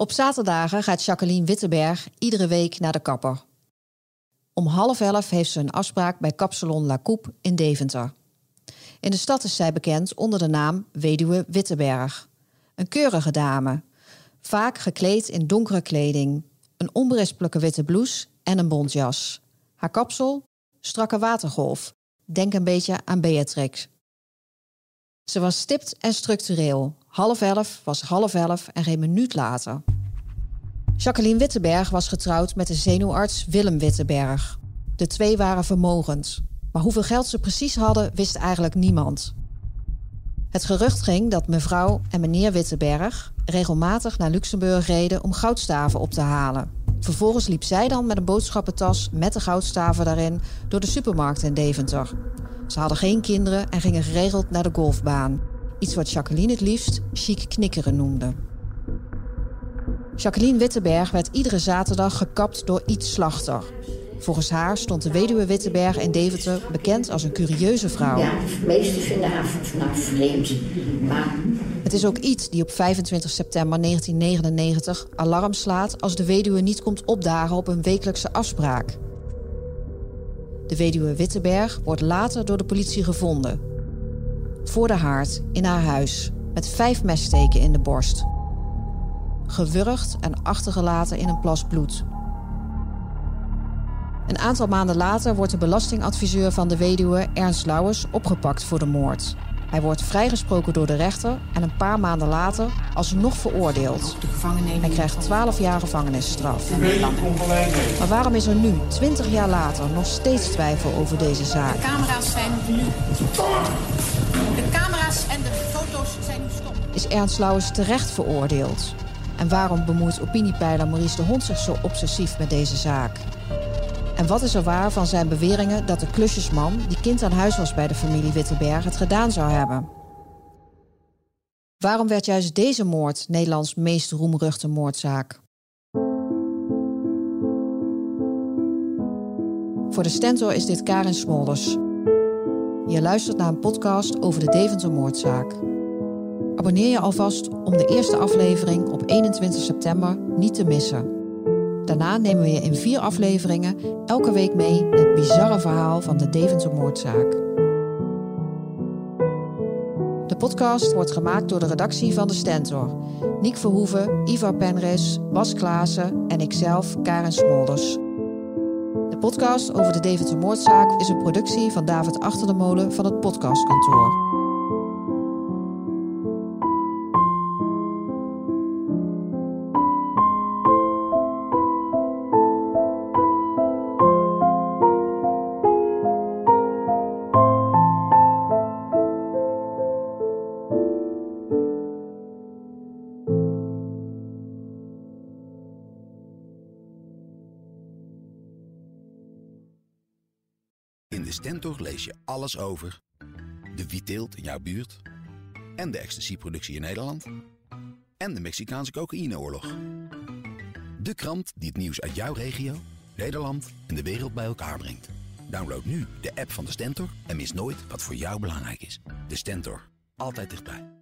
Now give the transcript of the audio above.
Op zaterdagen gaat Jacqueline Wittenberg iedere week naar de kapper. Om 10:30 heeft ze een afspraak bij kapsalon La Coupe in Deventer. In de stad is zij bekend onder de naam Weduwe Wittenberg. Een keurige dame, vaak gekleed in donkere kleding, een onberispelijke witte blouse en een bontjas. Haar kapsel? Strakke watergolf. Denk een beetje aan Beatrix. Ze was stipt en structureel. 10:30 was 10:30 en geen minuut later. Jacqueline Wittenberg was getrouwd met de zenuwarts Willem Wittenberg. De twee waren vermogend. Maar hoeveel geld ze precies hadden, wist eigenlijk niemand. Het gerucht ging dat mevrouw en meneer Wittenberg regelmatig naar Luxemburg reden om goudstaven op te halen. Vervolgens liep zij dan met een boodschappentas met de goudstaven daarin door de supermarkt in Deventer. Ze hadden geen kinderen en gingen geregeld naar de golfbaan. Iets wat Jacqueline het liefst chic knikkeren noemde. Jacqueline Wittenberg werd iedere zaterdag gekapt door Iet Slachter. Volgens haar stond de weduwe Wittenberg in Deventer bekend als een curieuze vrouw. Ja, de meesten vinden haar vanaf vreemd. Maar... Het is ook Iet die op 25 september 1999 alarm slaat als de weduwe niet komt opdagen op een wekelijkse afspraak. De weduwe Wittenberg wordt later door de politie gevonden. Voor de haard in haar huis, met 5 messteken in de borst. Gewurgd en achtergelaten in een plas bloed. Een aantal maanden later wordt de belastingadviseur van de weduwe Ernst Lauwers opgepakt voor de moord. Hij wordt vrijgesproken door de rechter en een paar maanden later alsnog veroordeeld. Hij krijgt 12 jaar gevangenisstraf. Maar waarom is er nu, 20 jaar later, nog steeds twijfel over deze zaak? De camera's zijn nu stom. De camera's en de foto's zijn nu stom. Is Ernst Lauwers terecht veroordeeld? En waarom bemoeit opiniepeiler Maurice de Hond zich zo obsessief met deze zaak? En wat is er waar van zijn beweringen dat de klusjesman, die kind aan huis was bij de familie Wittenberg, het gedaan zou hebben? Waarom werd juist deze moord Nederlands meest roemruchte moordzaak? Voor De Stentor is dit Karin Smolders. Je luistert naar een podcast over de Deventer-moordzaak. Abonneer je alvast om de eerste aflevering op 21 september niet te missen. Daarna nemen we je in 4 afleveringen elke week mee in het bizarre verhaal van de Deventer-moordzaak. De podcast wordt gemaakt door de redactie van De Stentor. Niek Verhoeven, Ivar Penris, Bas Klaassen en ikzelf, Karin Smolders. De podcast over de Deventer-moordzaak is een productie van David Achterdemolen van het podcastkantoor. In De Stentor lees je alles over de wietteelt in jouw buurt en de ecstasyproductie in Nederland en de Mexicaanse cocaïneoorlog. De krant die het nieuws uit jouw regio, Nederland en de wereld bij elkaar brengt. Download nu de app van De Stentor en mis nooit wat voor jou belangrijk is. De Stentor. Altijd dichtbij.